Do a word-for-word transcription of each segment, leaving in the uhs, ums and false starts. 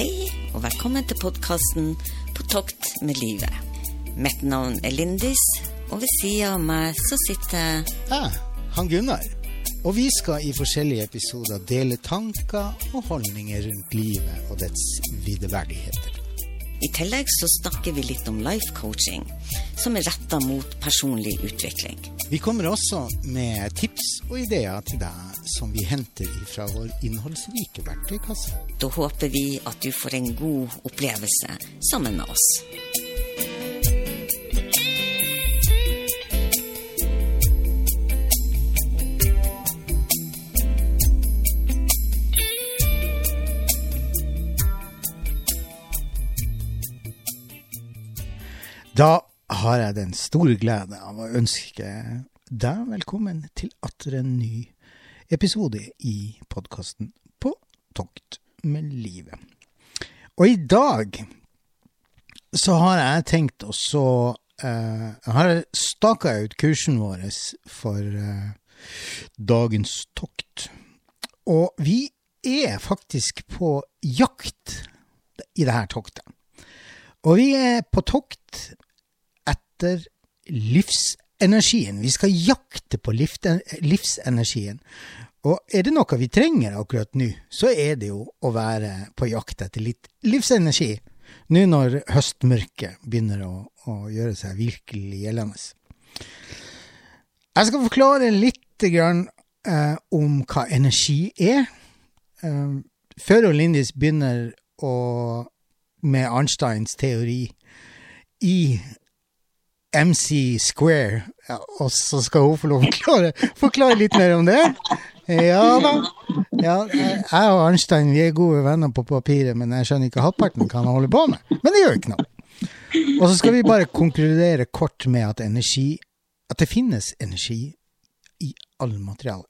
Hei, og velkommen til podcasten På tokt med livet. Mitt navn er Lindis, og ved siden av meg så sitter... Ja, han Gunnar. Og vi skal i forskjellige episoder dele tanker og holdninger rundt livet og dets videverdigheter. I tillegg så snakker vi litt om life coaching, som er rettet mot personlig utvikling. Vi kommer også med tips og ideer til deg som vi henter fra vår innholdsrike verktøykasse. Da håper vi at du får en god opplevelse sammen med oss. Da har jeg den store glede av å ønske deg velkommen til atter en ny episode i podcasten På tokt med livet. Og i dag så har jeg tenkt og så uh, har jeg staket ut kursen våres for uh, dagens tokt. Og vi er faktisk på jakt i det her toktet. Og vi er på tokt etter livsenergien. Vi skal jakte på livsenergien. Og er det noe vi trenger akkurat nå, så er det jo å være på jakt etter litt livsenergi. Nå når høstmørket begynner å, å gjøre seg virkelig gjeldende. Jeg skal forklare litt grann, eh, om hva energi er. Eh, før og Lindis begynner å, med Einsteins teori i MC Square, ja, og så skal hun få lov å forklare, forklare litt mer om det. Ja da. Ja, jeg og Einstein, vi er gode venner på papiret, men jeg skjønner ikke halvparten hva han holder på med. Men det gjør ikke noe. Og så skal vi bare konkludere kort med at energi, at det finnes energi i all materiale.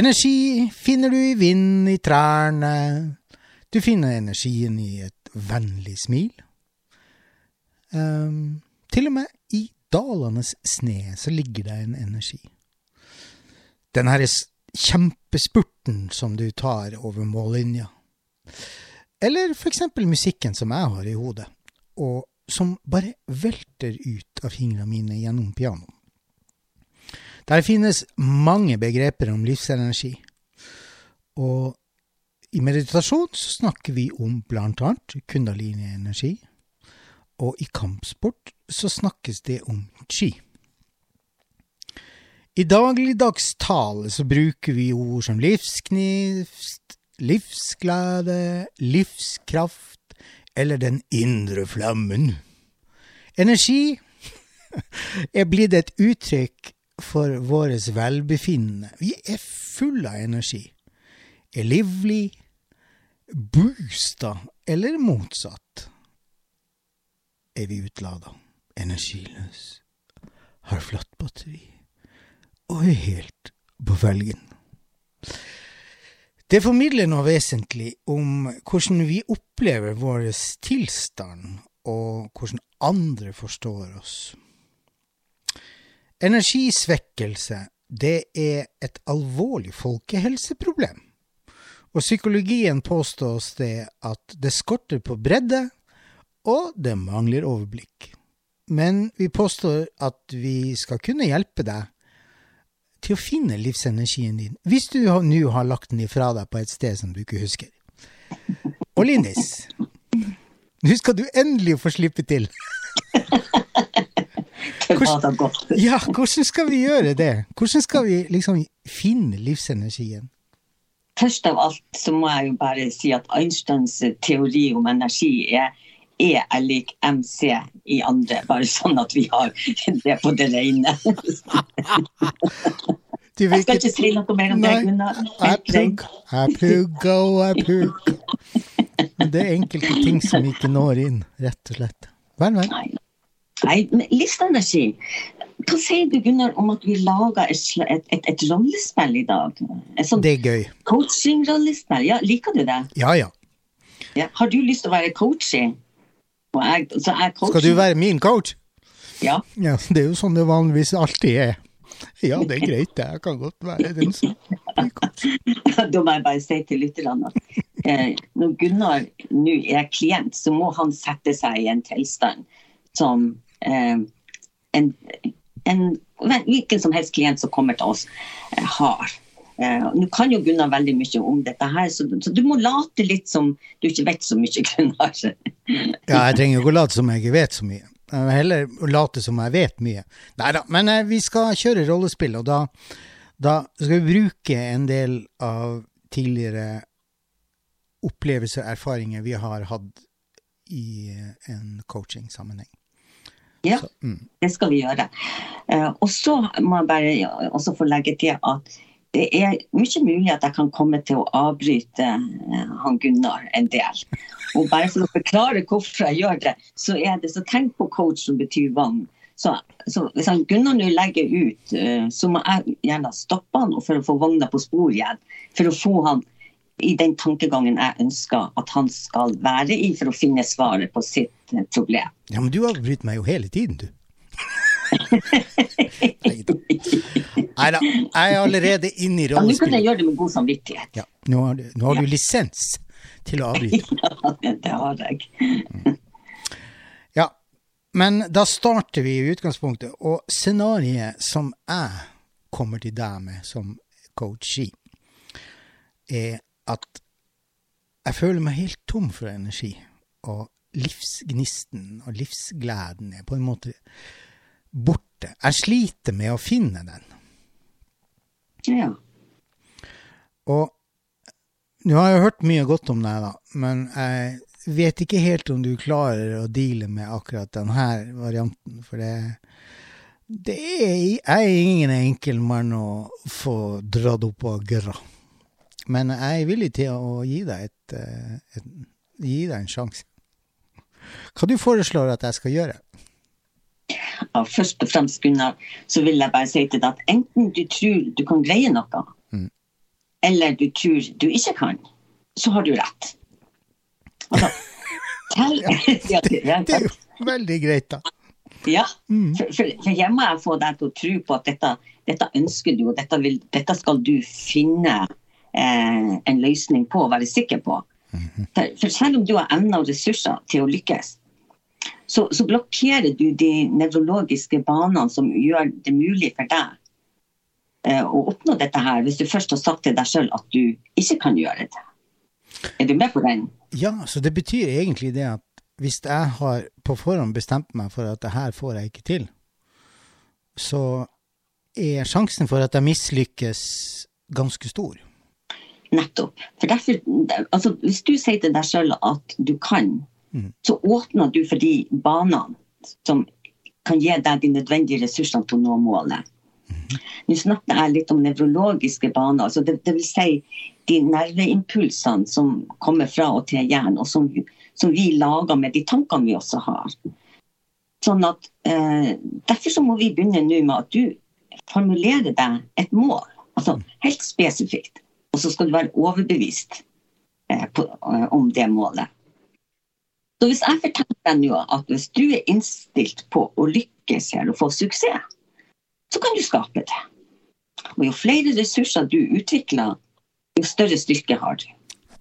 Energi finner du i vind, i trærne. Du finner energien i et vennlig smil. Um, til og med I dalernes sne så ligger det en energi. Den her kjempespurten som du tar over mållinja. Eller for eksempel musikken som jeg har I hodet, og som bare velter ut av fingrene mine gjennom piano. Der finnes mange begreper om livsenergi. Og I meditasjon så snakker vi om blant annet Kundalini-energi, og I kampsport så snakkes det om chi. I dagligdags tale så bruker vi ord som livsknist, livsglede, livskraft eller den indre flammen. Energi er blitt et uttrykk for våres velbefinnende. Vi er full av energi. Er livlig, boostet eller motsatt. Er vi utladet, energiløs, har flatt batteri og er helt på velgen. Det formidler noe vesentlig om hvordan vi opplever vår tilstand og hvordan andre forstår oss. Energisvekkelse, det er et alvorlig folkehelseproblem. Og psykologien påstås det at det skorter på bredde, og det mangler overblikk. Men vi påstår at vi skal kunne hjelpe deg til å finne livsenergien din, hvis du nå har lagt den ifra deg på et sted som du ikke husker. Og Lindis, nå skal du endelig få slippe til. Hvordan, ja, hvordan skal vi gjøre det? Hvordan skal vi liksom finne livsenergien? Først av alt så må jeg jo bare si at Einsteins teori om energi er E er lik MC I andre, bare sånn at vi har det på det rene. Jeg skal ikke si noe mer om det, Gunnar. Jeg plugg, jeg plugg, og jeg plugg. Det er enkelte ting som ikke når inn, rett og slett. Vær med. Nei, men livsenergi. Hva sier du, Gunnar, om at vi lager et, et, et, et rollespill I dag? Sånn det er gøy. Coaching-rollespill, ja, liker du det? Ja, ja. ja har du lyst til å være coaching? Jeg, så jeg Skal du være min coach? Ja. Ja, det er jo sånn det vanligvis alltid er. Ja, det er greit. Det kan godt være den som blir kanskje. Da må jeg bare si til lytterne at eh, når Gunnar nå er klient, så må han sette seg i en tilstand som eh, en, en hvilken som helst klient som kommer til oss eh, har. Eh, nå kan jo Gunnar veldig mye om dette her, så, så du må late litt som du ikke vet så mye, Gunnar. Ja, jeg trenger jo ikke late som jeg ikke vet så mye. Heller late som jeg vet mye. Neida, men eh, vi skal kjøre rollespill, og da, da skal vi bruke en del av tidligere opplevelser og erfaringer vi har hatt i en coaching-sammenheng. Ja, så, mm. det skal vi gjøre. Eh, og så må jeg bare også få legge til at det er mye mulig at jeg kan komme til å avbryte eh, han Gunnar en del. Og bare for å forklare hvorfor jeg gjør det, så er det så tenk på coach som betyr vang. Så, så hvis han Gunnar nå legger ut, eh, så må jeg gjerne stoppe han for å få vagna på spor igjen. For å få han i den tankegangen jeg ønsker at han skal være i for å finne svaret på sitt eh, problem. Ja, men du avbryter meg jo hele tiden, du. Neida, jeg er allerede inne I rollespill. Ja, nå kan jeg gjøre det med god samvittighet. Ja, nå har du, nå har du ja. lisens til å avbryte. Ja, det har jeg. Ja, men da starter vi I utgangspunktet, og scenariet som jeg kommer til deg med som coach I, er at jeg føler meg helt tom for energi, og livsgnisten og livsgleden er på en måte borte. Jeg sliter med å finne den. Ja. Og nå har jeg hørt mye godt om deg da, men jeg vet ikke helt om du klarer å deale med akkurat denne varianten, for det, det er, jeg er ingen enkel mann å få dratt opp og grå. Men jeg er villig til å gi deg, et, et, gi deg en sjanse. Hva du foreslår at jeg skal gjøre? Ja, først og fremst, Gunnar, så vil jeg bare si til deg at enten du tror du kan greie noe, mm. eller du tror du ikke kan, så har du rett. Altså, tell, ja, det, det er jo veldig greit da. Ja, mm. for, for, for jeg må få deg til å tro på at dette, dette ønsker du, og dette, vil, dette skal du finne eh, en løsning på, være sikker på. Mm-hmm. For, for selv om du har evne og ressurser til å lykkes, Så, så blokkerer du de nevrologiske banene som gjør det mulig for deg eh, å oppnå dette her, hvis du først har sagt til deg selv at du ikke kan gjøre det. Er du med på den? Ja, så det betyr egentlig det at hvis jeg har på forhånd bestemt meg for at det her får jeg ikke til, så er sjansen for at jeg mislykkes ganske stor. Nettopp. For derfor, altså, hvis du sier til deg selv at du kan, Mm. så åpner du for de banene som kan gi deg de nødvendige ressursene til å nå målet. Mm. Nå snakker jeg litt om nevrologiske baner, altså det, det vil si de nerveimpulsene som kommer fra og til hjernen, og som, som vi lager med de tankene vi også har. Sånn at eh, derfor så må vi begynne nå med at du formulerer deg et mål, altså helt spesifikt, og så skal du være overbevist eh, på, om det målet. Så hvis jeg forteller deg nå at hvis du er innstilt på å lykkes her og få suksess, så kan du skape det. Og jo flere ressurser du utvikler, jo større styrke har du.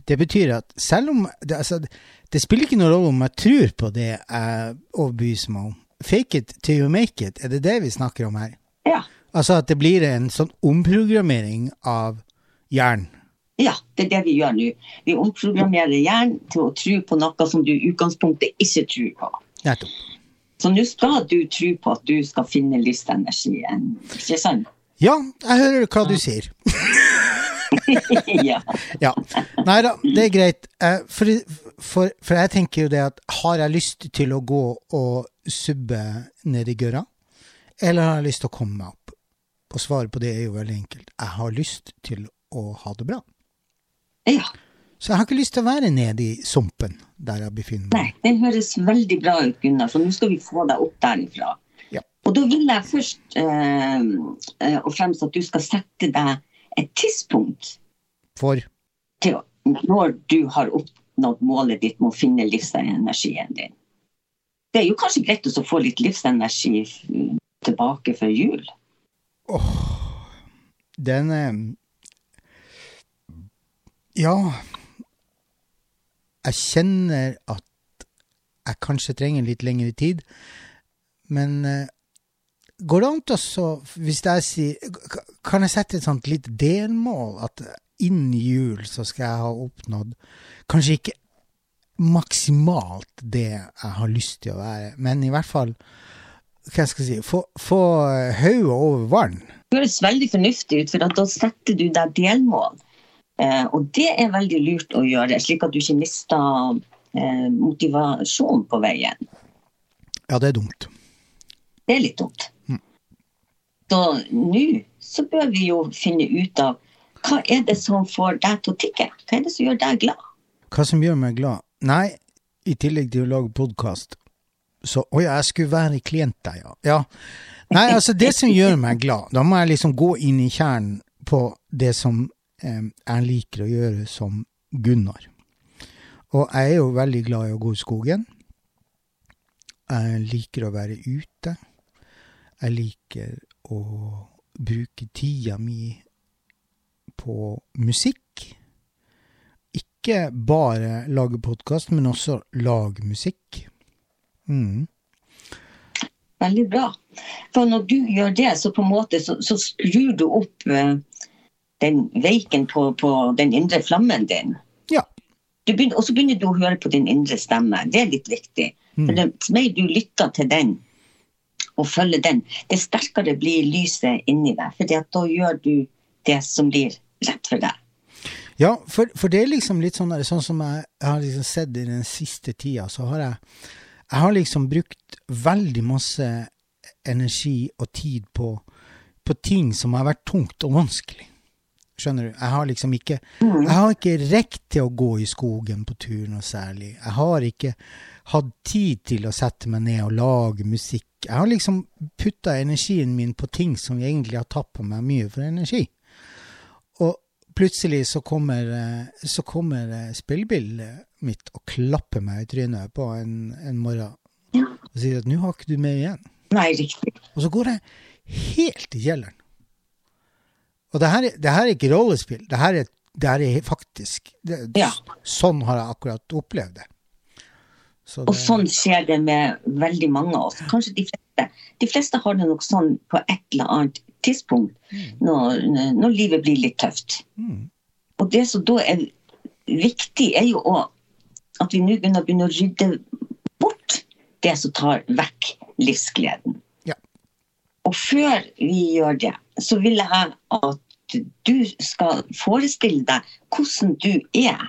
Det betyr at selv om, det, altså, det spiller ikke noen rolle om jeg tror på det jeg overbeviser meg om. Fake it till you make it, er det det vi snakker om her? Ja. Altså at det blir en sånn omprogrammering av hjernen. Ja, det er det vi gjør nu. Vi omprogrammerer hjernen til å tro på noe som du I utgangspunktet ikke tror på. Nettopp. Så nu skal du tro på at du skal finne livsenergien. Ikke sant? Ja, jeg hører hva du sier. ja. ja. Neida, det er greit. For, for, for jeg tenker jo det at har jeg lyst til å gå og subbe ned I gøra? Eller har jeg lyst til å komme meg opp? Og svaret på det er jo veldig enkelt. Jeg har lyst til å ha det bra. Ja. Så jeg har ikke lyst til å være nede I sumpen der jeg befinner meg. Nei, det høres veldig bra ut, Gunnar, så nå skal vi få deg opp derifra. Ja. Og da vil jeg først eh, og fremst at du skal sette deg et tidspunkt for til når du har oppnått målet ditt med å finne livsenergien din. Det er jo kanskje greit å få litt livsenergi tilbake før jul. Oh, den eh, ja, jeg kjenner at jeg kanskje trenger litt lengre tid, men eh, går det an å så, hvis jeg sier, kan jeg sette et sånt litt delmål, at innen jul så skal jeg ha oppnådd, kanskje ikke maksimalt det jeg har lyst til å være, men i hvert fall, hva skal jeg si, få, få høyet over vann. Det høres veldig fornuftig ut, for da setter du deg delmål, eh, og det er veldig lurt å gjøre, slik at du ikke mister eh, motivasjon på veien. Ja, det er dumt. Det er litt dumt. Mm. Så nå så bør vi jo finne ut av hva er det som får deg til å tikke? Hva er det som gjør deg glad? Hva som gjør meg glad? Nei, i tillegg til å lage podcast, så, oi, jeg skulle være klient der, ja. Ja. Nei, altså det som gjør meg glad, da må jeg liksom gå inn i kjernen på det som eh, jeg liker å gjøre som Gunnar. Og jeg er jo veldig glad i å gå i skogen. Jeg liker å være ute. Jeg liker å bruke tida mi på musikk. Ikke bare lage podcast, men også lage musikk. Mm. Veldig bra. For når du gjør det, så på en måte så, så skrur du opp eh, den veiken på, på den indre flammen din. Ja. Du begynner, og så begynner du å høre på din indre stemme. Det er litt viktig. Mm. For det mer du lytter til den, og følger den, det sterkere blir lyset inni deg, for da gjør du det som blir rett for deg. Ja, for, for det er liksom litt sånn, der, sånn som jeg har liksom sett i den siste tida, så har jeg, jeg har liksom brukt veldig masse energi og tid på, på ting som har vært tungt og vanskelig. Skjønner du? Jeg har liksom ikke, jeg har ikke rekt til å gå i skogen på tur noe særlig. Jeg har ikke hatt tid til å sette meg ned og lage musikk. Jeg har liksom puttet energien min på ting som jeg egentlig har tappet meg mye for energi. Og plutselig så kommer, så kommer spillbildet mitt og klapper meg i trynet på en, en morgen og sier at nå har ikke du med igjen. Nei, riktig. Og så går jeg helt i kjelleren. Og det her, det her er ikke rollespill. Det her er, det her er faktisk det, ja. Sånn har jeg akkurat opplevd det. Så det, og sånn skjer det med veldig mange av oss. Kanskje de fleste. De fleste har det nok sånn på et eller annet tidspunkt mm. når, når livet blir litt tøft. Mm. Og det som da er viktig er jo også at vi nå begynner å begynne å rydde bort det som tar vekk livsgleden. Ja. Og før vi gjør det, så vil jeg at du skal forestille deg hvordan du er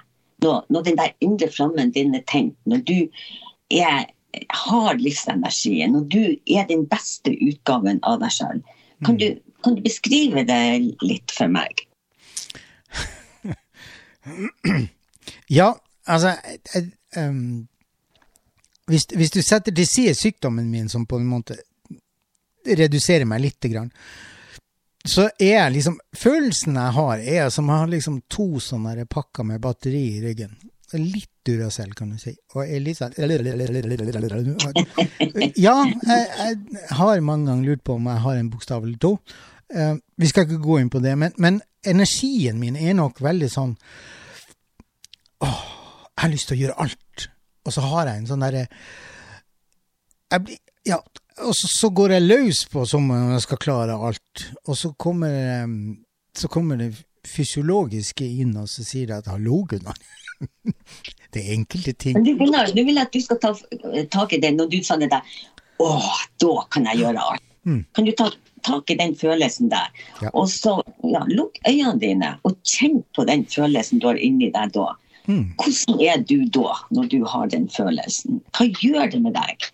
når, når den der indre flammen din er tent, når du er, har livsenergi, når du er den beste utgaven av deg selv. Kan du, kan du beskrive det litt for meg? Ja, altså, um, hvis, hvis du setter til side sykdommen min, som på en måte reduserer meg litt grann, så er liksom, følelsen jeg har, er som jeg har liksom to sånne pakker med batteri i ryggen. Litt Duracell, kan du si. Og er litt sånn... Ja, jeg, jeg har mange ganger lurt på om jeg har en bokstav eller to. Uh, vi skal ikke gå inn på det, men, men energien min er nok veldig sånn... Åh, jeg har lyst til å gjøre alt. Og så har jeg en sånn der... Jeg blir... Ja, og så, så går jeg løs på sommeren når jeg skal klare alt. Og så kommer, så kommer det fysiologiske inn, og så sier det at hallo, Gunnar. Det er enkelte ting. Men du, Gunnar, du vil at du skal ta tak i den når du sa det der. Åh, da kan jeg gjøre alt. Mm. Kan du ta tak i den følelsen der? Ja. Og så ja, lukk øynene dine, og kjenn på den følelsen du har inni deg da. Mm. Hvordan er du da, når du har den følelsen? Hva gjør det med deg?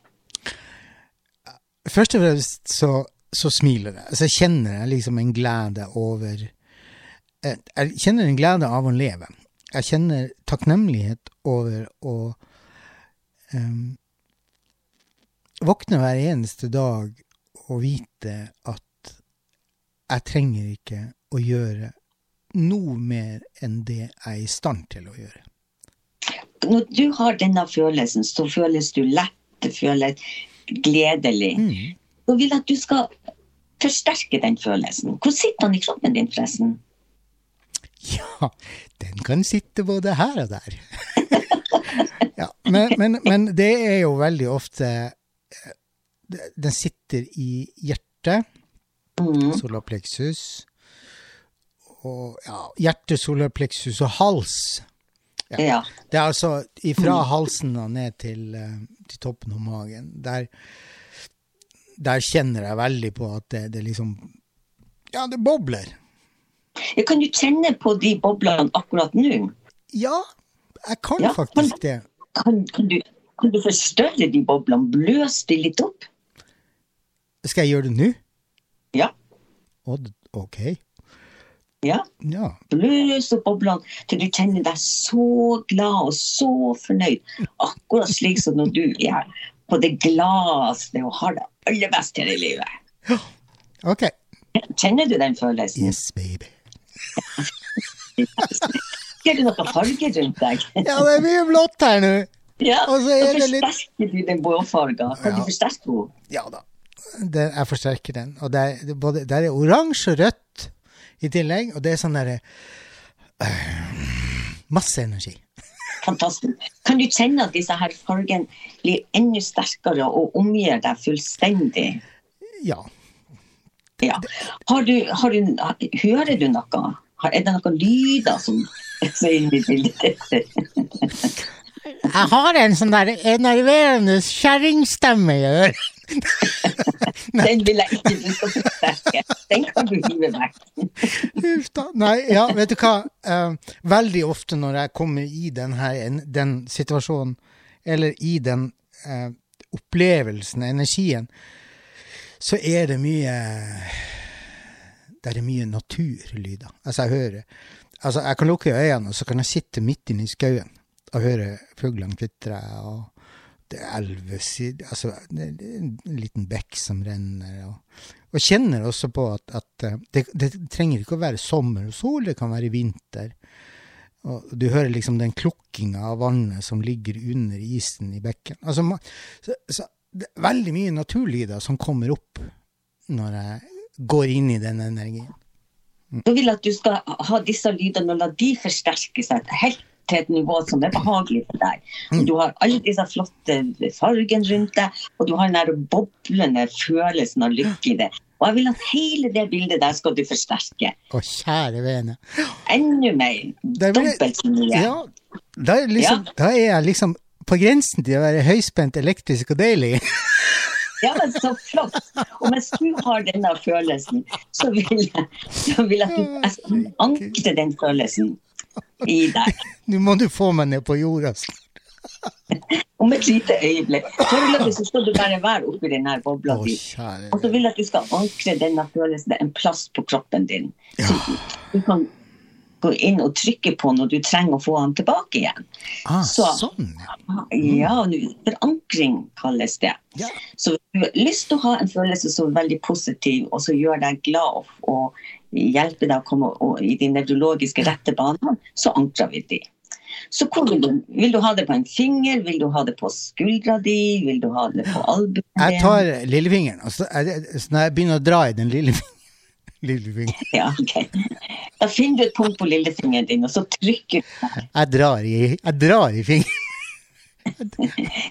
Først og fremst så, så smiler jeg. Så kjenner jeg liksom en glede over... Jeg kjenner en glede av å leve. Jeg kjenner takknemlighet over å um, våkne hver eneste dag og vite at jeg trenger ikke å gjøre noe mer enn det jeg er i stand til å gjøre. Når du har denne følelsen, så føles du lett, føles gledelig. Mm. Så vil jeg at du skal forsterke den følelsen. Hvor sitter den i kroppen din, forresten? Ja, den kan sitte både her og der. Ja, men, men, men det er jo veldig ofte, den sitter i hjertet, mm. solarplexus, og ja, hjerte, solarplexus og hals. Ja. Ja. Det er altså ifra halsen og ned til, til toppen av magen, der där känner jag väldigt på att det, det liksom ja det bobblar. Jag kan ju känna på de bobblarna akkurat nu. Ja, jag kan ja, faktiskt det. Kan, kan du kan du förstörre de bobblarna, blös det lite upp? Ska jag göra det nu? Ja. Okej. Okay. Ja. Ja. Blös upp bobblarna till du känner dig så glad och så förnöjd. Akkurat slik som när du är här. På det gladaste og har det aller beste I livet. Ok. Kjenner du den følelsen? Yes, baby. Gjør du noen farger rundt deg? Ja, det er mye blått her nå. Ja, og så er det litt... forsterker du den blåfargen. Kan ja. Du forsterke den? Ja da, det, jeg forsterker den. Og det er, både, det er oransje og rødt I tillegg, og det er sånn der... Øh, masse energi. Fantastisk. Kan du kjenne at disse her fargen blir enda sterkere og omgir deg fullstendig? Ja. Ja. Har du, har du, hører du noe? Er det noen lyder som sier litt litt? Jeg har en sånn der enerverende kjæringstemme I øret. Den vil jeg ikke bli så sterke. Den kan du hive vekk. Nei, ja, vet du hva? Uh, veldig ofte når jeg kommer I den her, den situasjonen, eller I den uh, opplevelsen, energien, så er det mye, det er mye naturlyder. Altså jeg hører, altså jeg kan lukke øynene, og så kan jeg sitte midt inne I skauen og høre fuglene kvittre og det elvesid, altså det er en liten bekk som renner og, og kjenner også på at, at det, det trenger ikke å være sommer og sol, det kan være vinter og du hører liksom den klukkingen av vannet som ligger under isen I bekken, altså så, så, det er veldig mye naturlyder som kommer opp når jeg går inn I den energien mm. Du vil at du skal ha disse lydene og la de forsterke seg helt til et nivå som er behagelig for deg. Og du har alle disse flotte fargene rundt deg, og du har den der boblende følelsen av lykke I det. Og jeg vil at hele det bildet der skal du forsterke. Å, kjære vene. Enda mer. Dobbelt så mye. Ja, da er, liksom, ja. Da er jeg liksom på grensen til å være høyspent, elektrisk og deilig. Ja, men så flott. Og mens du har denne følelsen, så vil jeg, så vil jeg, jeg skal ankre den følelsen. I dag. Nu må du få mig ned på jorda. Om ett litet ögonblick. Så vill jag att du ska bara vara uppe I den här bobblan. Och så vill jag att du ska ankra denna känslan en plats på kroppen din. Så du kan gå in och trycka på när du tränger att få han tillbaka igen. Ah, så sån. Ja, nu förankring kallas det. Ja. Så lyst att ha en känsla som är väldigt positiv och så gör dig glad och hjälper dig att komma I din neurologiska rätta banan så ankrar vi det. Så vill du, vill du ha det på en finger, vill du ha det på skuldra di, vill du ha det på albuen? Jag tar lillfingern och så när jag börjar dra I den lillfingern. Lillefingeren. Ja, okej. Okay. Då finner du ett punkt på lillefingern din och så trycker du. Jag drar I, jag drar I fingern.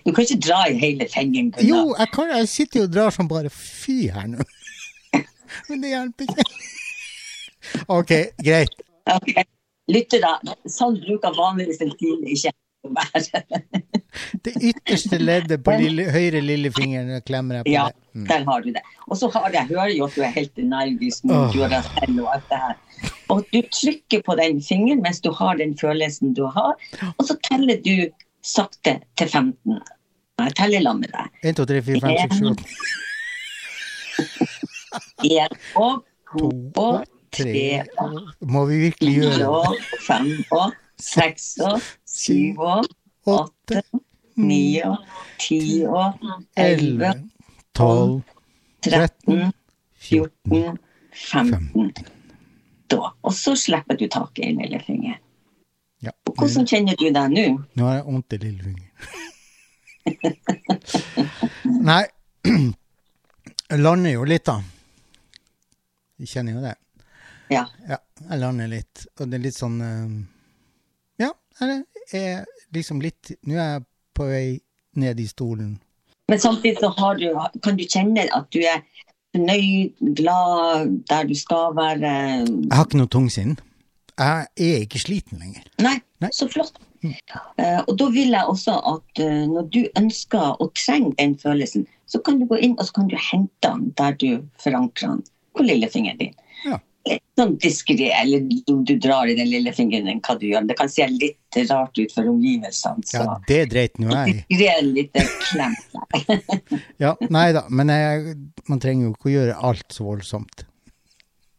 Du kan inte dra I hela fingern. Jo, jag kan, jag sitter och drar som bara fy här nu. Men det hjälper inte. Okej, okay, grejt. Okej. Okay. Lytter då. Sån brukar vanligtvis en tid I kärnan. Det ytterste leddet på lille, høyre lillefingeren og klemmer jeg på ja, det. Ja, der har du det. Og så har jeg, hører jo at du er helt naivis mot oh. jorda selv og alt det her. Og du trykker på den fingeren mens du har den følelsen du har, og så teller du sakte til femten. Jeg teller la med deg. en, to, tre, fire, fem, seks, sju, åtte. en, og to, og tre, og må vi virkelig gjøre det? fire, og fem, og seks, og syv, og åtte. ni, ti, elleve, tolv, tretten, fjorten, femten. Då. Och så släpper du taket I lillefingern. Ja. Hur som känner du det nu? Nu har jag ont I lillefingern. Nej. Lander ju lite. Jeg kjenner jo det. Ja. Ja, jeg lander litt, og det er litt sånn, ja, jeg er liksom litt, nå er jeg på vei ned i stolen. Men samtidig så har du, kan du kjenne at du er nøyd, glad, der du skal være? Jeg har ikke noe tungsinn. Jeg er ikke sliten lenger. Nei, Nei. Så flott. Mm. Uh, og da vil jeg også at uh, når du ønsker og trenger den følelsen, så kan du gå inn og så kan du hente den der du forankrer den på lillefingeren din. Ja. Litt sånn diskret, eller om du drar i den lillefingeren, hva du gjør. Det kan se litt rart ut for omgivelsene. Så. Ja, det dreit nå jeg. Diskret litt klemt. Ja, nei da, men jeg, man trenger jo ikke å gjøre alt så voldsomt.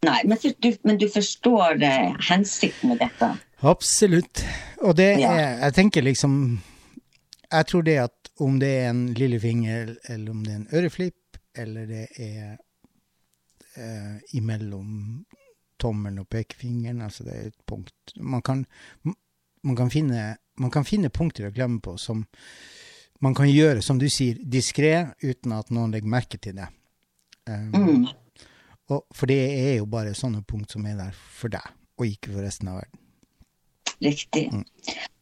Nej, men du men du förstår eh, hensikten med detta. Absolut. Och det är ja. Jag tänker liksom jag tror det att om det är en lillefinger eller om det är en öreflipp eller det är eh emellan tummen och pekfingern alltså det är ett punkt. Man kan man kan finna man kan finna punkter att glömma på som man kan göra som du säger diskret utan att någon lägger märke till det. Um, mm. Og for det er jo bare sånne punkt som er der for deg, og ikke for resten av verden. Riktig. Mm.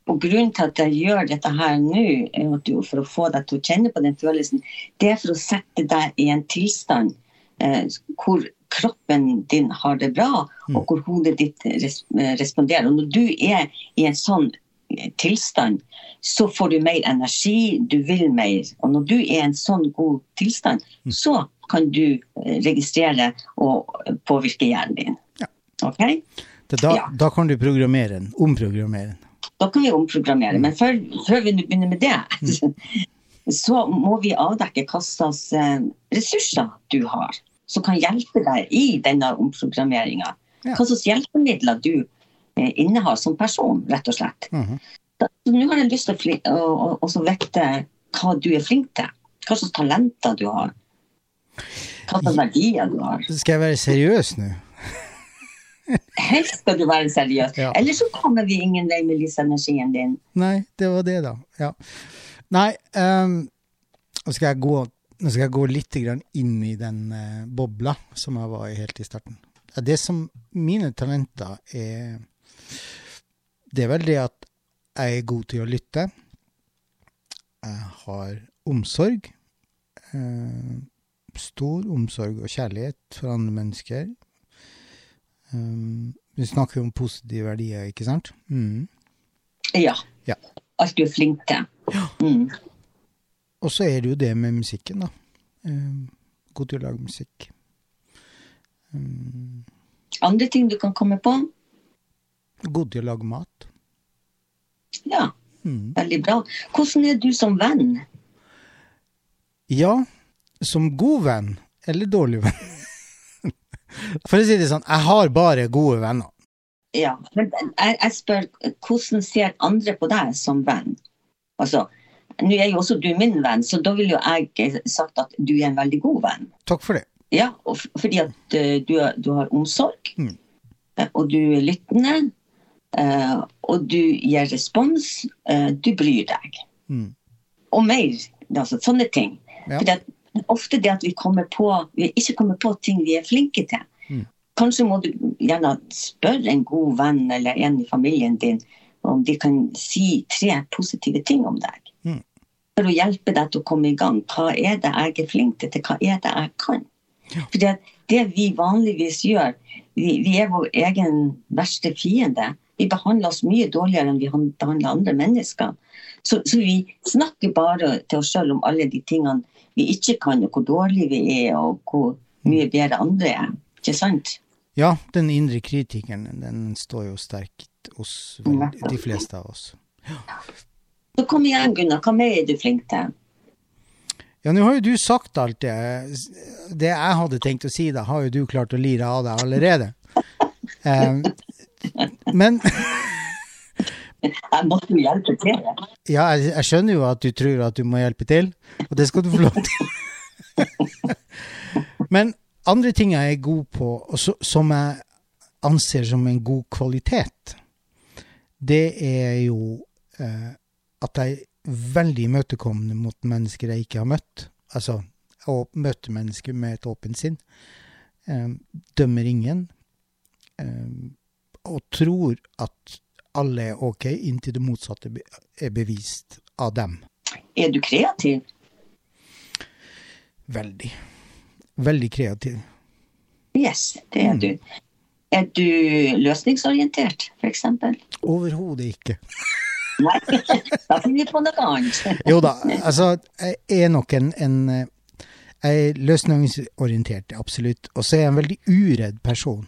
Og grunnen til at jeg gjør dette her nå, er at du, for å få deg til å kjenne på den følelsen, det er for å sette deg i en tilstand eh, hvor kroppen din har det bra, mm. og hvor hodet ditt res- responderer. Og når du er i en sånn tilstand, så får du mer energi, du vil mer. Og når du er i en sånn god tilstand, mm. så kan du registrere og påvirke hjernen din. Ja. Okay? Da, da, ja. Da kan du programmere den, omprogrammere den. Da kan vi omprogrammere, men før, før vi begynner med det, mm. så må vi avdekke hva slags ressurser du har, som kan hjelpe deg i denne omprogrammeringen. Ja. Hva slags hjelpemidler du innehar som person, rett og slett. Mm-hmm. Da, nå har jeg lyst til å, fli, å, å, å vekte hva du er flink til, hva slags talenter du har, hva slags verdier du har. Skal jeg være seriøs nå? Helst skal du være seriøs. Ja. Ellers så kommer vi ingen vei med lysenergien din. Nei, det var det da. Ja. Nei, um, nå skal jeg gå, nå skal jeg gå litt grann inn i den uh, bobla som jeg var i helt i starten. Det som mine talenter er, det er vel det at jeg er god til å lytte. Jeg har omsorg. Uh, stor omsorg og kjærlighet for andre mennesker. Um, vi snakker jo om positive verdier, ikke sant? Mm. Ja. Ja. Alt du er flink til. Ja. Mm. Og så er det jo det med musikken, da. Um, god til å lage musikk. Um, andre ting du kan komme på? God til å lage mat. Ja. Mm. Veldig bra. Hvordan er du som venn? Ja, som god vän eller dålig vän. För det är det sån, jag har bara goda vänner. Ja, men jag jag spör hur ser andra på dig som vän? Alltså, nu är ju också du min vän, så då vill jag jag sagt att du är en väldigt god vän. Tack för det. Ja, och f- för att du du har omsorg. Mm. Och du är lyttande och du ger respons, du bryr dig. Mm. Och mer, alltså såna ting. Ja. För att ofte det at vi kommer på, vi ikke kommer på ting vi er flinke til. Mm. Kanskje må du gjerne spørre en god venn eller en i familien din om de kan si tre positive ting om deg. Mm. For å hjelpe deg til å komme i gang. Hva er det jeg er flink til? Hva er det jeg kan? Ja. For det, det vi vanligvis gjør, vi, vi er vår egen verste fiende. Vi behandler oss mye dårligere enn vi behandler andre mennesker. Så, så vi snakker bare til oss selv om alle de tingene vi ikke kan, og hvor dårlige vi er, og hvor mye bedre andre er. Ikke sant? Ja, den indre kritikken, den står jo sterkt hos de fleste av oss. Ja. Så kom igjen, Gunnar, hva mer er du flink til? Ja, nå har jo du sagt alt det. Det jeg hadde tenkt å si, da har jo du klart å lire av deg allerede. um, men... Jeg måtte jo hjelpe til. Ja, jeg, jeg skjønner jo at du tror at du må hjelpe til, og det skal du få lov til. Men andre ting jeg er god på, og så, som jeg anser som en god kvalitet, det er jo eh, at jeg er veldig imøtekommende mot mennesker jeg ikke har møtt. Altså, å møte mennesker med et åpent sinn. eh, dömer ingen eh, och tror att alla är okej okay, intill det motsatta är bevist av dem. Är du kreativ? Väldigt. Väldigt kreativ. Yes, det är mm. du. Är du lösningsorienterad för exempel? Överhuvud inte. Nej, jag finner på något annat. Jo då, alltså är nog en en är lösningsorienterad absolut och så är en väldigt urädd person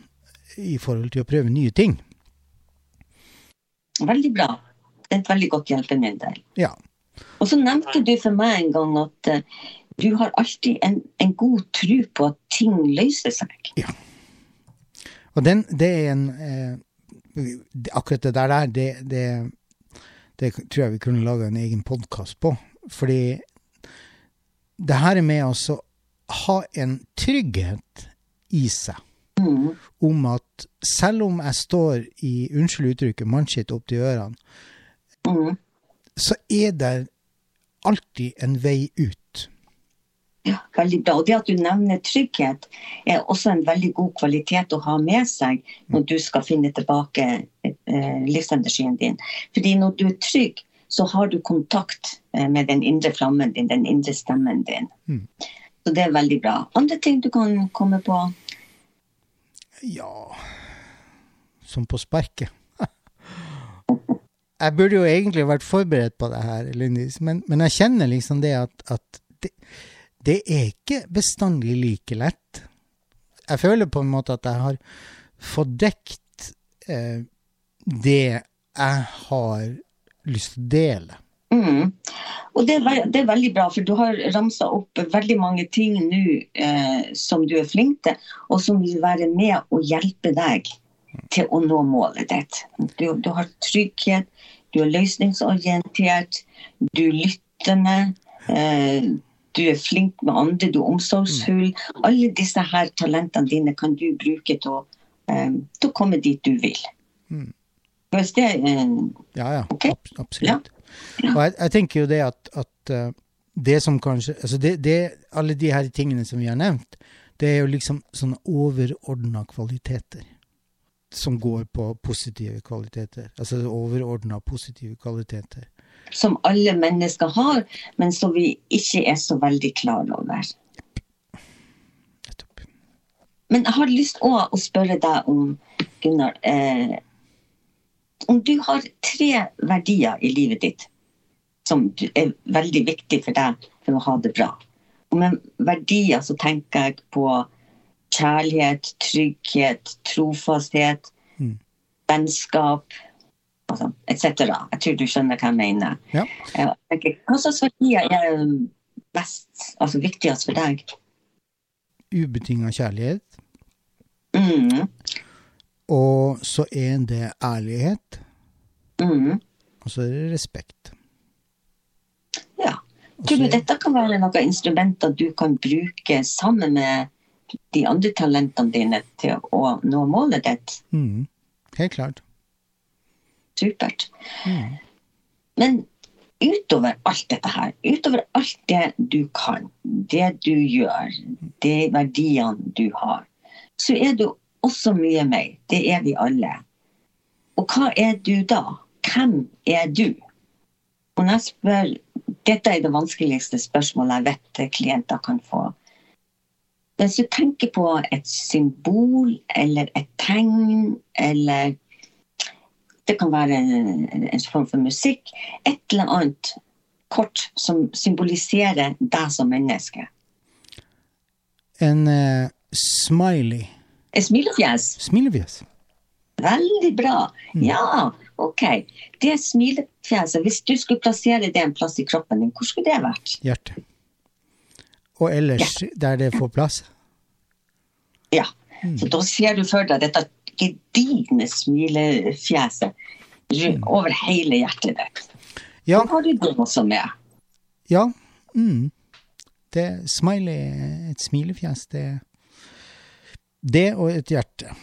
I förhållande till att pröva nya ting. Väldigt bra. Det är ett väldigt gott hjälpmedel. Ja. Och så nämnde du för mig en gång att du har alltid en en god tro på att ting löser sig. Ja. Och den det är en eh, akkurat det där det det det tror jag vi kunde laga en egen podcast på för det det här med oss att ha en trygghet I sig mm. om att selv om jag står I unnskyld uttrycket manskett upp till öran mm. så är det alltid en väg ut. Ja, väldigt bra. Och det att du nämner trygghet är också en väldigt god kvalitet att ha med sig när du ska finna tillbaka eh, livsenergin din. För när du är trygg så har du kontakt med den inre flammen din, den inre stämmen din. Mm. Så det är väldigt bra. Andra ting du kan komma på? Ja, som på sparket. Jag borde ju egentligen varit förberedd på det här, Lindis, men, men jag känner liksom det att, att det, det är inte beständigt lika lätt. Jag känner på en måte att jag har fördäckt eh, det jag har lust att dela. Mm. Och det är, det är väldigt bra för du har ramsat upp väldigt många ting nu eh, som du är flink till och som vill vara med och hjälpa dig. Till att nå målet du, du har trygghet du är lösningsorienterad du lyssnar eh, du är flink med andra du är omsorgsfull alla dessa här talenten dina kan du bruka då eh, då kommer dit du vill mm. Först det eh, ja ja okay? ab- absolut ja. Jag tänker ju det att, att uh, det som kanske alltså det, det, alla de här tingen som vi har nämnt det är ju liksom såna överordnade kvaliteter som går på positiva kvaliteter. Alltså överordnade positiva kvaliteter. Som alla människor har, men som vi inte är så väldigt klara över. Men jag har lust att spöra dig om, Gunnar, eh, om du har tre värdier I livet ditt som är väldigt viktiga för dig för att ha det bra. Och med värdier så tänker jag på kärlighet, trygghet, trofasthet, mm. vänskap, altså, et cetera. Jag tror du känner vad jag menar. Ja. Vad slags verdier är bäst, alltså viktigast för dig? Ubetingad kärlighet. Mm. Och så är det ärlighet. Mm. Och så är det respekt. Ja. Tror du detta kan vara några instrument att du kan bruka samman med de andra talenten dina till att nå målet ditt. Mm. Helt klart. Supert. Mm. Men utöver allt detta här, utöver allt det du kan, det du gör, det värdier du har, så är du också mycket mer. Det är vi alla. Och vad är du då? Vem är du? Och när jag spör, detta är det vanskligaste spörsmålet jag vet klienter kan få. Hvis du tänker på ett symbol eller ett tegn eller det kan vara en, en form för musik, ett eller annat kort som symboliserar dig som människa. En uh, smiley. En smilefjäs. Smilefjäs. Väldigt bra. Mm. Ja, okej. Okay. Det är smilefjäsen. Hvis du skulle placera det en plats I kroppen, hur skulle det varit? Hjärtat. Och ellers ja. Där det får plats. Ja, mm. så då ser du för dig detta gedigna smilefjäset mm. över hela hjärtat. Ja. Då har du det också med. Ja, mm. det smile, ett smilefjäs, det, det och ett hjärta.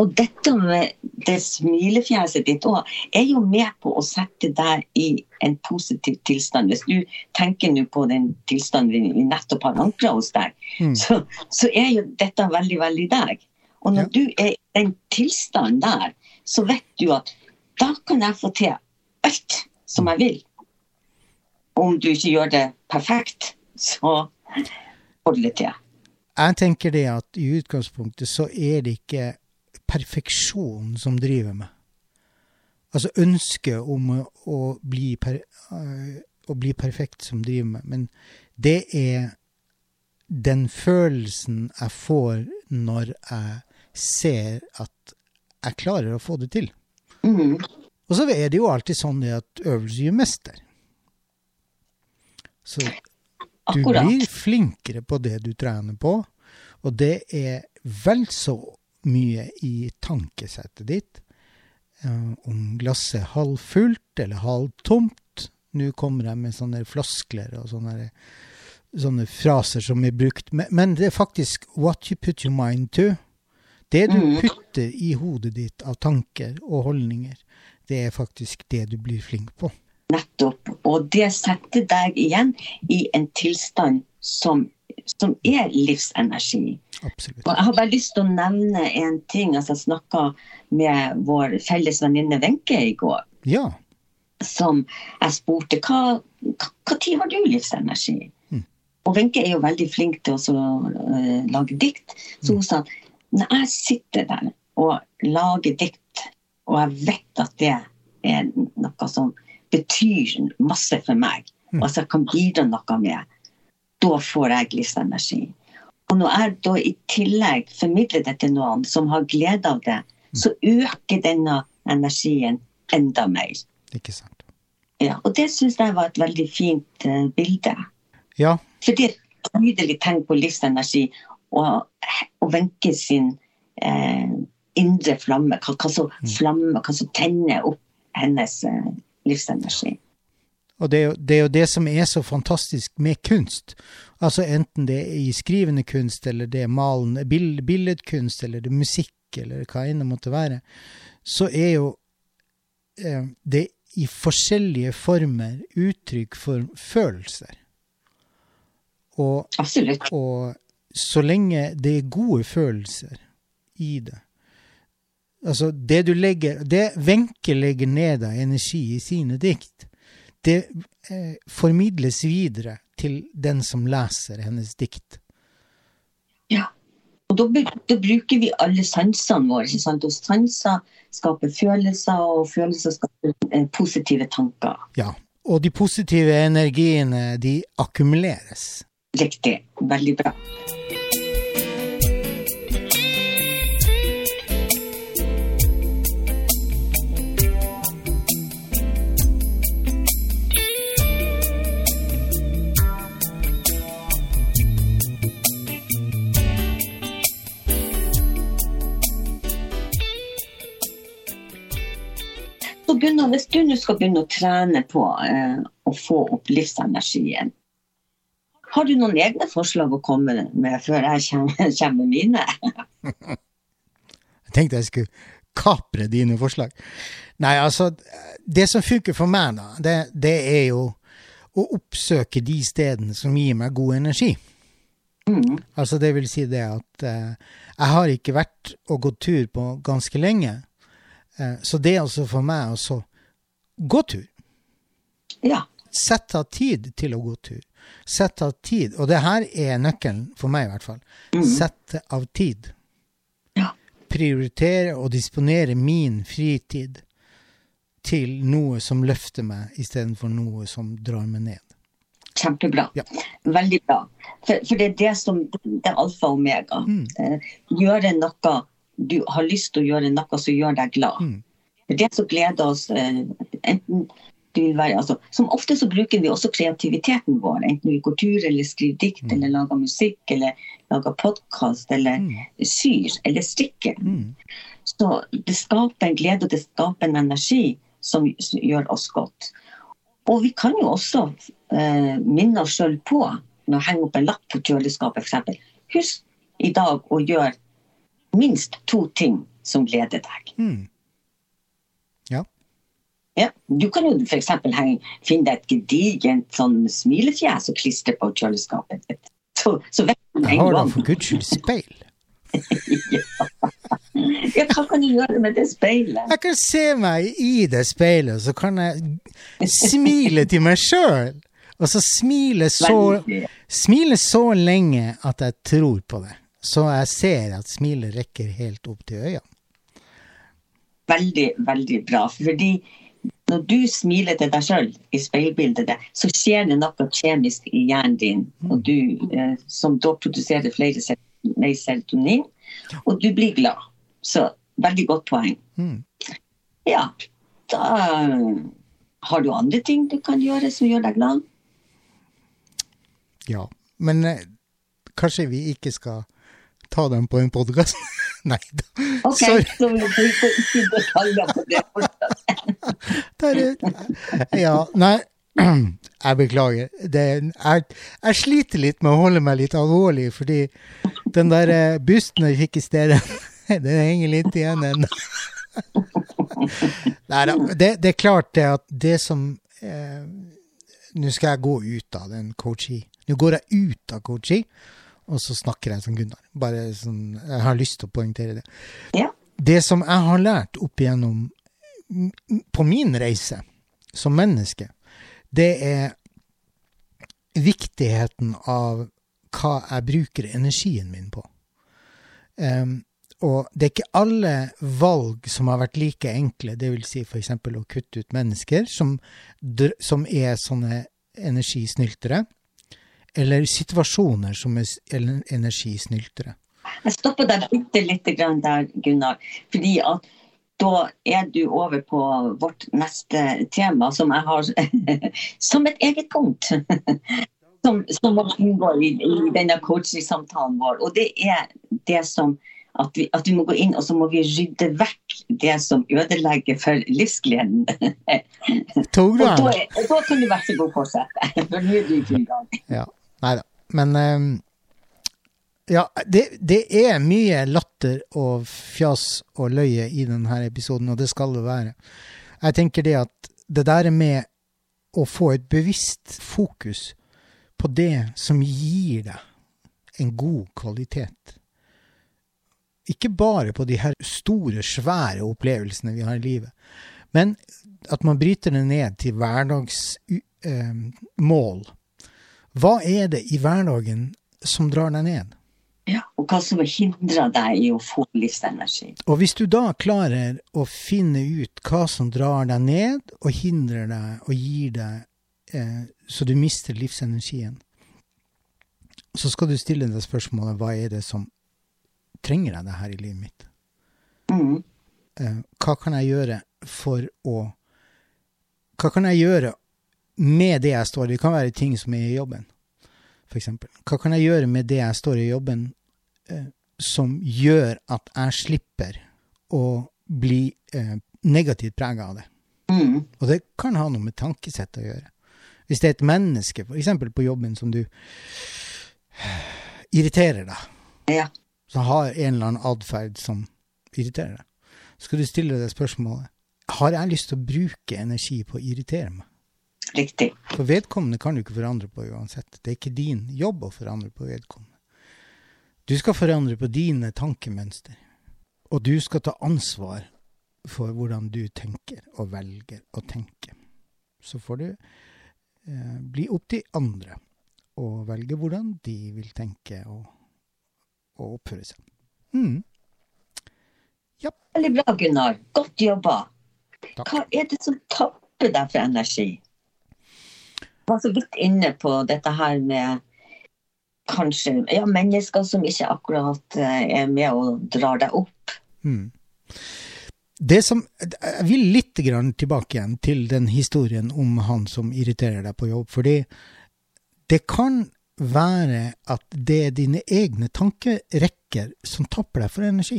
Og dette med det smilefjeset ditt også, er jo med på å sette deg I en positiv tilstand. Hvis du tenker nå på den tilstanden vi nettopp har ankret hos deg, mm. så, så er jo dette veldig, veldig deg. Og når ja. Du er I den tilstanden der, så vet du at da kan jeg få til alt som jeg vil. Om du ikke gjør det perfekt, så får du det til. Jeg tenker det at I utgangspunktet så er det ikke perfeksjon som driver meg. Altså ønske om å bli, per, å bli perfekt som driver meg, men det er den følelsen jeg får når jeg ser at jeg klarer å få det til. Mm. Og så er det jo alltid sånn at øvelse gjør mester. Så du Akkurat. Blir flinkere på det du trener på, og det er vel så mye I tankesettet ditt um, om glasset halvfullt eller halvtomt. Nu kommer jeg med sånne floskler og sånne, sånne fraser som er brukt, men det er faktisk what you put your mind to. Det du putter I hodet ditt av tanker og holdninger, det er faktisk det du blir flink på. Nettopp, og det setter deg igjen I en tilstand som som er livsenergi. Absolutt. Og jeg har bare lyst til å nevne en ting, altså jeg snakket med vår felles venninne Venke I går, ja. Som jeg spurte, hva, hva, hva tid har du livsenergi? Mm. Og Venke er jo veldig flink til å uh, lage dikt, så hun sa at når jeg sitter der og lager dikt, og jeg vet at det er noe som betyr masse for meg, mm. og altså jeg kan bidra noe med, da får jeg livsenergi. Og når jeg da I tillegg formidler det til noen som har glede av det, så øker denne energien enda mer. Ikke sant. Ja, og det synes jeg var et veldig fint uh, bilde. Ja. For det er et tydelig tegn på livsenergi, og, og Venke sin uh, indre flamme, hva, hva som flamme, hva som tenner opp hennes uh, livsenergi. Og det er jo det som er så fantastisk med kunst. Altså enten det er I skrivende kunst, eller det er malende, bild, billedkunst, eller det er musikk, eller hva enn det måtte være, så er jo eh, det I forskjellige former uttrykk for følelser. Og, og så lenge det er gode følelser I det, altså det du legger, det Venke legger ned av energi I sine dikt, det eh, formidles videre til den som leser hennes dikt. Ja, og da, da bruker vi alle sansene våre, ikke sant? Og sanser skaper følelser, og følelser skaper eh, positive tanker. Ja, og de positive energiene, de akkumuleres. Riktig, veldig bra. Gunnar, hvis du nu skal begynne å trene på eh, å få opp livsenergien, har du noen egne forslag å komme med før jeg kommer, kommer mine? Jeg tenkte jeg skulle kapre dine forslag. Nei, altså, det som funker for meg da, det, det er jo å oppsøke de stedene som gir meg god energi. Mm. Altså, det vil si det at eh, jeg har ikke vært og gått tur på ganske lenge, så det er altså for meg å gå tur. Ja. Sett av tid til å gå tur. Sett av tid, og det her er nøkkelen for meg I hvert fall. Mm. Sett av tid. Ja. Prioritere og disponere min fritid til noe som løfter meg I stedet for noe som drar meg ned. Kjempebra. Ja. Veldig bra. For, for det er det som det er alfa og omega. Mm. Gjør det noe du har lyst til å gjøre noe som gjør deg glad. Mm. Det som gleder oss, enten du vil være, altså, som ofte så bruker vi også kreativiteten vår, enten vi går tur, eller skriver dikt, mm. eller lager musikk, eller lager podcast, eller mm. syr, eller strikker. Mm. Så det skaper en glede, og det skaper en energi som gjør oss godt. Og vi kan jo også eh, minne oss selv på, når vi henger opp en lapp på kjøleskapet, for eksempel, husk I dag å gjøre minst to ting som leder deg. Mm. Ja. Ja, du kan jo for eksempel henge, finne et gedigent sånn smilefjes og klister på kjøleskapet. Så, så vet du en gang. Jeg har da for Guds skyld speil. Ja. Ja, hva kan du gjøre med det speilet? Jeg kan se meg i det speilet, så kan jeg smile til meg selv. Og så smile så, smile så lenge at jeg tror på det. Så jeg ser at smilet rekker helt opp til øynene. Veldig, veldig bra. Fordi når du smiler til deg selv i speilbildet, så skjer det noe kjemisk i hjernen din, og du, som da produserer flere serotonin, og du blir glad. Så veldig godt poeng. Mm. Ja, da har du andre ting du kan gjøre som gjør deg glad. Ja, men eh, kanskje vi ikke skal ta dem på en podcast. Nei da. Ok, sorry. Så vi får ikke betale på det fortsatt. Der, ja, nei, jeg beklager. Det, jeg, jeg sliter litt med å holde meg litt alvorlig, fordi den der eh, busten jeg fikk i stedet, den henger litt igjen ennå. Nei da, det, det er klart det at det som... Eh, nu ska jag gå ut av den coachi. Nu går jag ut av coachi och så snackar jag som Gunnar. Bara sån jag har lust att poängtera det. Ja. Det som jag har lärt upp igenom på min resa som människa, det är viktigheten av vad jag brukar energin min på. Um, och det är inte alla valg som har varit lika enkla. Det vill säga för exempel att kutta ut människor som som är såna energisnyltare eller situationer som är energisnyltare. Jag stoppar där lite lite grann där Gunnar, fordi att då är du över på vårt nästa tema som jag har som ett eget punkt. som som man ingår i, i denna coaching-samtalen vår, och det är det som At vi, at vi må gå inn, og så må vi rydde vekk det som ødelegger for livsgleden. Tog du den? Og da kan du være så god fortsette, for nå er du i full gang. Ja, neida. Men um, ja, det, det er mye latter og fjas og løye i denne episoden, og det skal det være. Jeg tenker det at det der med å få et bevisst fokus på det som gir deg en god kvalitet, ikke bare på de her store, svære opplevelsene vi har i livet, men at man bryter det ned til hverdagsmål. Hva er det i hverdagen som drar deg ned? Ja, og hva som hindrer deg i å få livsenergi. Og hvis du da klarer å finne ut hva som drar deg ned, og hindrer deg, og gir deg, eh, så du mister livsenergien, så skal du stille deg spørsmålet, hva er det som trenger jeg det her i livet mitt? Mm. Hva kan jeg gjøre for å hva kan jeg gjøre med det jeg står i? Det kan være ting som er i jobben, for eksempel. Hva kan jeg gjøre med det jeg står i jobben eh, som gjør at jeg slipper å bli eh, negativt preget av det? Mm. Og det kan ha noe med tankesett å gjøre. Hvis det er et menneske, for eksempel på jobben, som du irriterer deg. Ja. Så har en eller annen adferd som irriterer deg. Skal du stille deg spørsmålet, har jeg lyst til å bruke energi på å irritere meg? Riktig. For vedkommende kan du ikke forandre på uansett. Det er ikke din jobb å forandre på vedkommende. Du skal forandre på dine tankemønster. Og du skal ta ansvar for hvordan du tenker og velger å tenke. Så får du eh, bli opp til andre og velge hvordan de vil tenke og og oppføre seg. Mm. Ja. Veldig bra, Gunnar. Godt jobba. Takk. Hva er det som tapper deg for energi? Jeg var så vidt inne på dette her med kanskje ja, mennesker som ikke akkurat er med og drar deg opp. Mm. Det som, jeg vil litt grann tilbake igjen til den historien om han som irriterer deg på jobb, fordi det kan være at det er dine egne tankerekker som tapper deg for energi.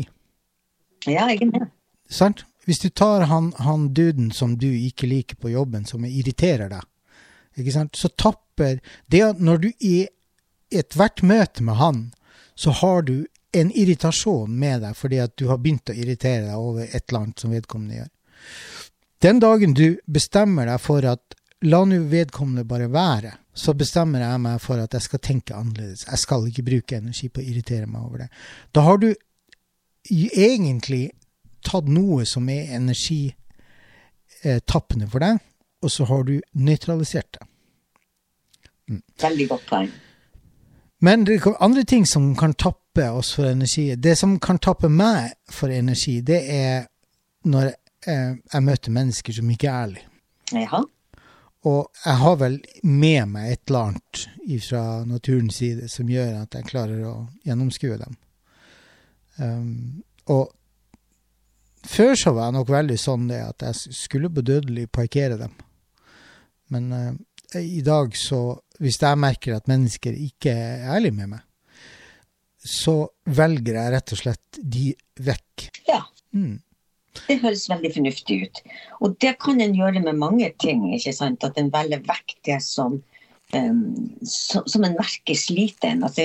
Ja, egentlig. Sant? Hvis du tar han, han duden som du ikke liker på jobben, som irriterer deg, ikke sant? Så tapper det at når du i et hvert møte med han, så har du en irritasjon med deg fordi at du har begynt å irritere deg over et eller annet som vedkommende gjør. Den dagen du bestemmer deg for at la nu vedkommende bare være, så bestemmer jeg meg for at jeg skal tenke annerledes. Jeg skal ikke bruke energi på å irritere meg over det. Da har du egentlig tatt noe som er energitappende for deg, og så har du nøytralisert det. Mm. Veldig godt poeng. Men det er andre ting som kan tappe oss for energi. Det som kan tappe meg for energi, det er når jeg møter mennesker som ikke er ærlige. Jaha. Og jeg har vel med meg et eller annet fra naturens side som gjør at jeg klarer å gjennomskue dem. Um, og før så var jeg nok veldig sånn det at jeg skulle bedødelig parkere dem. Men uh, i dag så, hvis jeg merker at mennesker ikke er ærlige med meg, så velger jeg rett og slett de vekk. Ja. Mm. Det høres veldig fornuftig ut. Og det kan en gjøre med mange ting, ikke sant? At en velger vekk det som, um, som, som en merker sliten. Altså,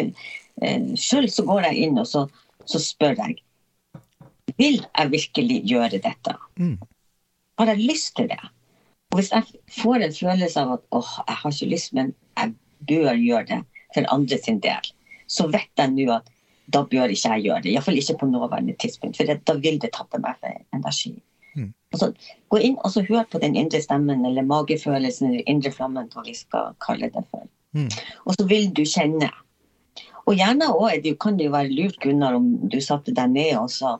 um, selv så går jeg inn og så, så spør jeg, vil jeg virkelig gjøre dette? Mm. Har jeg lyst til det? Og hvis jeg får en følelse av at, åh, oh, jeg har ikke lyst, men jeg bør gjøre det for andre sin del, så vet jeg nå at da bør ikke jeg gjøre det, i hvert fall ikke på nåværende tidspunkt, for da vil det tappe meg for energi. Mm. Så, gå inn og så hør på den indre stemmen, eller magefølelsen, eller indre flammen, hva vi skal kalle det for. Mm. Og så vil du kjenne. Og gjerne også, det kan jo være lurt, Gunnar, om du satte deg ned og så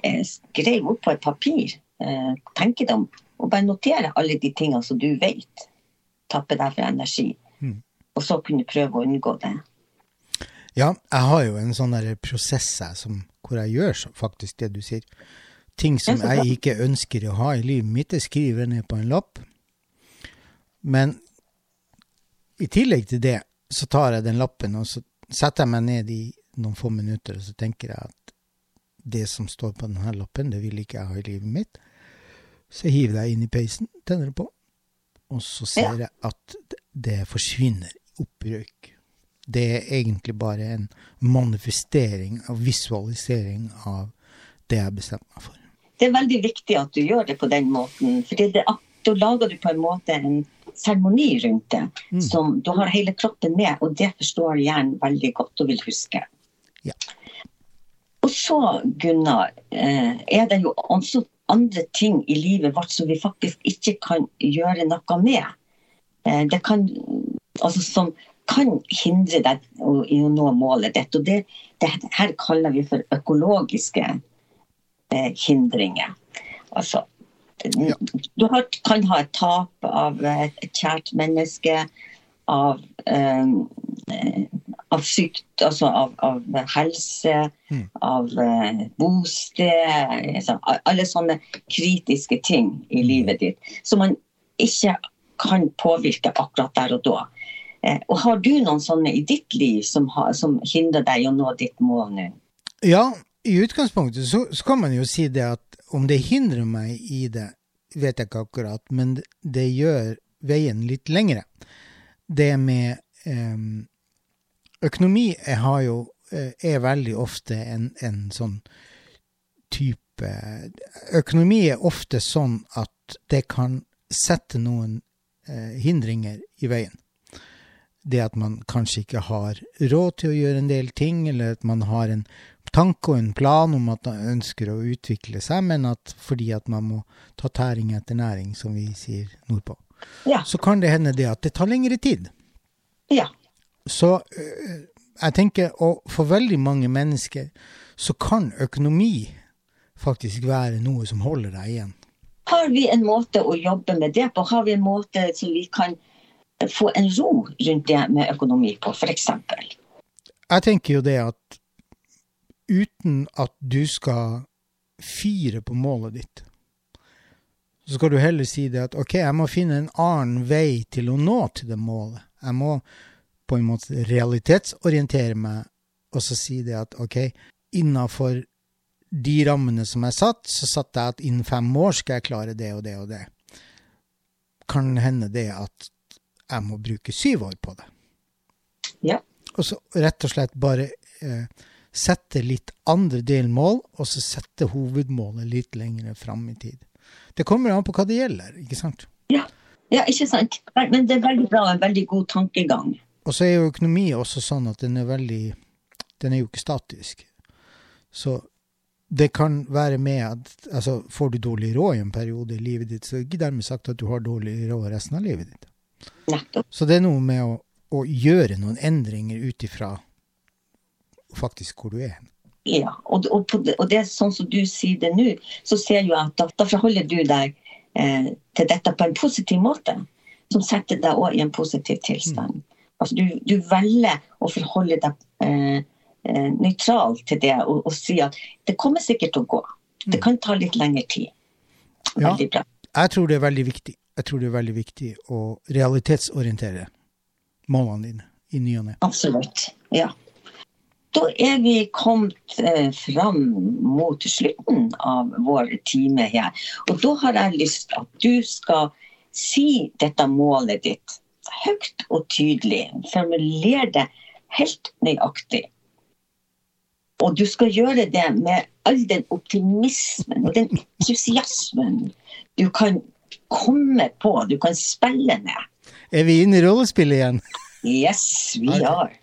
eh, skrev opp på et papir, eh, tenke dem, og bare notere alle de tingene som du vet, tapper deg for energi. Mm. Og så kunne prøve å unngå det. Ja, jeg har jo en sånn der prosess som, hvor jeg gjør faktisk det du sier. Ting som jeg ikke ønsker å ha i livet mitt, jeg skriver ned på en lapp. Men i tillegg til det, så tar jeg den lappen, og så setter jeg meg ned i noen få minutter, og så tenker jeg at det som står på denne lappen, det vil ikke jeg ha i livet mitt. Så hiver jeg inn i peisen, tenner det på, og så ser jeg at det forsvinner opp i røyk. Det er egentlig bare en manifestering og visualisering av det jeg bestemmer meg for. Det er veldig viktig at du gjør det på den måten, for da lager du på en måte en seremoni rundt det, mm. som du har hele kroppen med, og det forstår hjernen veldig godt og vil huske. Ja. Og så, Gunnar, er det jo også andre ting i livet vårt som vi faktisk ikke kan gjøre noe med. Det kan, altså som... kan hindre deg i å nå målet ditt, og det, det her kaller vi for økologiske eh, hindringer. Altså, ja. Du har, kan ha et tap av et kjært menneske, av, eh, av sykt, altså av, av helse, mm. av eh, bosted, så, alle sånne kritiske ting i livet ditt, som man ikke kan påvirke akkurat der og da. Og har du noen sånne i ditt liv som, har, som hindrer deg å nå ditt mål nå? Ja, i utgangspunktet så, så kan man jo si det at om det hindrer meg i det, vet jeg ikke akkurat, men det gjør veien litt lengre. Det med eh, økonomi jeg har jo, er veldig ofte en, en sånn type... Økonomi er ofte sånn at det kan sette noen eh, hindringer i veien. Det at man kanskje ikke har råd til å gjøre en del ting, eller at man har en tanke og en plan om at man ønsker å utvikle seg, men at fordi at man må ta tæring etter næring, som vi sier nordpå. Ja. Så kan det hende det at det tar lengre tid. Ja. Så jeg tenker, og for veldig mange mennesker, så kan økonomi faktisk være noe som holder deg igjen. Har vi en måte å jobbe med det på? Har vi en måte som vi kan... få en ro rundt det med økonomi på, for eksempel? Jeg tenker jo det at uten at du skal fire på målet ditt, så skal du heller si det at ok, jeg må finne en annen vei til å nå til det målet. Jeg må på en måte realitetsorientere meg, og så si det at ok, innenfor de rammene som jeg satt, så satt jeg at innen fem år skal jeg klare det og det og det. Kan hende det at jeg må bruke syv år på det. Ja. Og så rett og slett bare eh, sette litt andre delmål, og så sette hovedmålet litt lengre fram I tid. Det kommer an på hva det gjelder, ikke sant? Ja, ja ikke sant. Men det er veldig bra, en veldig god tankegang. Og så er jo økonomi også sånn at den er veldig, den er jo ikke statisk. Så det kan være med at, altså får du dårlig råd I en periode I livet ditt, så er det ikke dermed sagt at du har dårlig råd resten av livet ditt. Nettopp. Så det er noe med å, å gjøre noen endringer utifra faktisk hvor du er. Ja, og, og, på, og det er sånn som du sier det nå, så ser jeg at da, da forholder du deg eh, til dette på en positiv måte, som setter deg også I en positiv tilstand. Mm. Altså du, du velger å forholde deg eh, nøytral til det og, og si at det kommer sikkert å gå. Det kan ta litt lengre tid. Veldig bra. Ja, jeg tror det er veldig viktig. Jeg tror det er veldig viktig å realitetsorientere målene dine I ny og ne. Absolutt, ja. Da er vi kommet eh, fram mot slutten av vår time her. Og da har jeg lyst til at du skal si dette målet ditt høyt og tydelig. Formuler det helt nøyaktig. Og du skal gjøre det med all den optimismen og den entusiasmen du kan komme på, du kan spille med. Er vi inne I rollespillet igjen? Yes, vi er.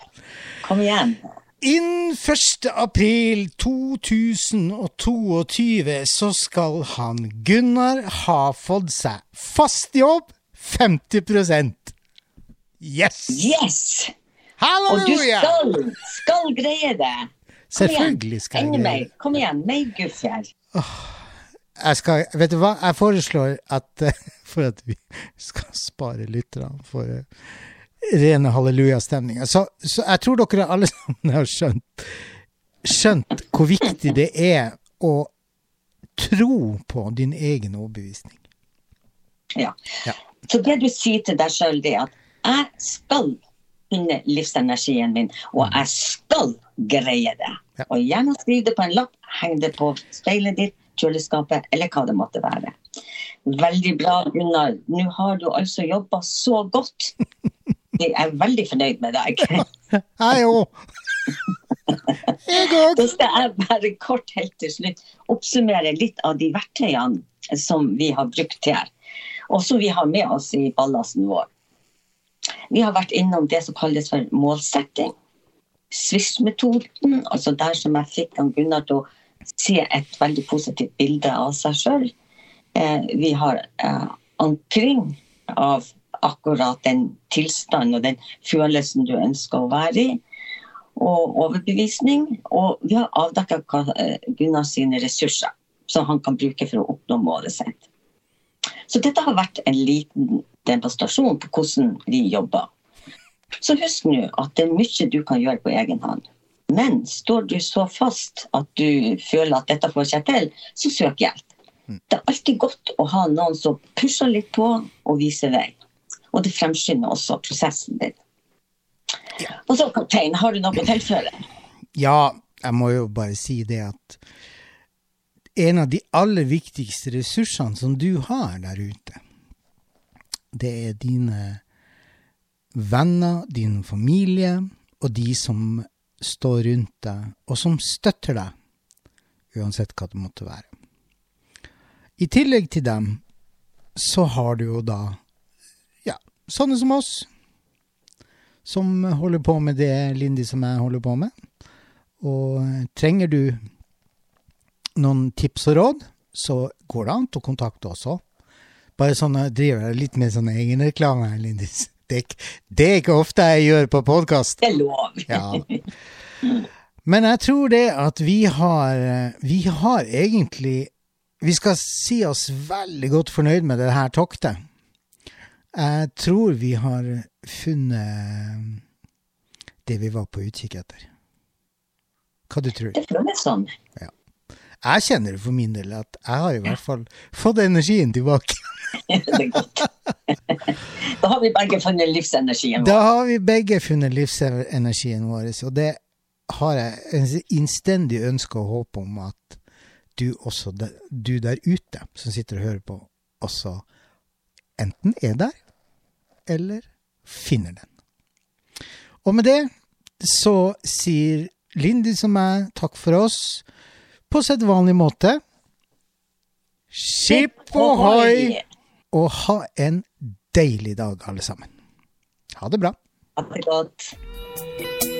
Kom igjen. Innen første april to tusen og toogtyve så skal han Gunnar ha fått seg fast jobb femti prosent. Yes! Yes! Halleluja! Og du skal, skal greie det. Selvfølgelig skal jeg gjøre det. Kom igjen, nei gudfjell. Oh, jeg skal, vet du hva? Jeg foreslår at, for at vi skal spare litt for rene halleluja-stemninger. Så, så jeg tror dere alle sammen har skjønt, skjønt hvor viktig det er å tro på din egen overbevisning. Ja. Ja. Så det du sier til deg selv det er at jeg skal finne livsenergien min, og jeg skal greie det. Ja. Og gjerne skriv det på en lapp, heng det på speilet ditt, kjøleskapet, eller hva det måtte være. Veldig bra, Gunnar. Nå har du altså jobbet så godt. Jeg er veldig fornøyd med deg. Hei jo! Da skal jeg bare kort helt til slutt oppsummere litt av de verktøyene som vi har brukt her, og som vi har med oss I ballasten vår. Vi har vært innom det som kalles for målsetting, swish-metoden, altså der som jeg fikk Gunnar til å se et veldig positivt bilde av seg selv. Eh, vi har eh, ankring av akkurat den tilstanden og den følelsen du ønsker å være I, og overbevisning, og vi har avdekket Gunnar sine ressurser, som han kan bruke for å oppnå målet sitt. Så dette har vært en liten demonstration på hvordan vi jobber. Så husk nu at det er mye du kan gjøre på egen hand. Men står du så fast at du føler at dette får seg til, så søk hjelp. Det er alltid godt å ha noen som pusher litt på og viser vei. Og det fremskynder også prosessen din. Og så, kaptein, har du noe å tilføre? Ja, jeg må jo bare si det at en av de aller viktigste ressursene som du har der ute, det er dine venner, din familie og de som står rundt deg og som støtter deg, uansett hva det måtte være. I tillegg til dem så har du jo da ja, sånne som oss, som holder på med det Lindis som jeg holder på med. Og trenger du noen tips og råd, så går det an til å kontakte oss også. Bare sånn at jeg driver litt med sånne egen reklame, Lindis. Det, det er ikke ofte jeg gjør på podcast. Det er lov. Ja. Men jeg tror det at vi har, vi har egentlig, vi skal si oss veldig godt fornøyd med det her toktet. Jeg tror vi har funnet det vi var på utkikk etter. Hva du tror? Det føles sånn. Ja. Jeg kjenner det for min del at jeg har I hvert fall fått energien tilbake. Det er godt. Da har vi begge funnet livsenergien vår. Da har vi begge funnet livsenergien vår, og det har jeg en innstendig ønske og håp om at du, også, du der ute som sitter og hører på, også enten er der, eller finner den. Og med det så sier Lindis og meg, takk for oss. På sedvanlig måte. Skip ohoi! Og ha en deilig dag alle sammen. Ha det bra. Ha det godt.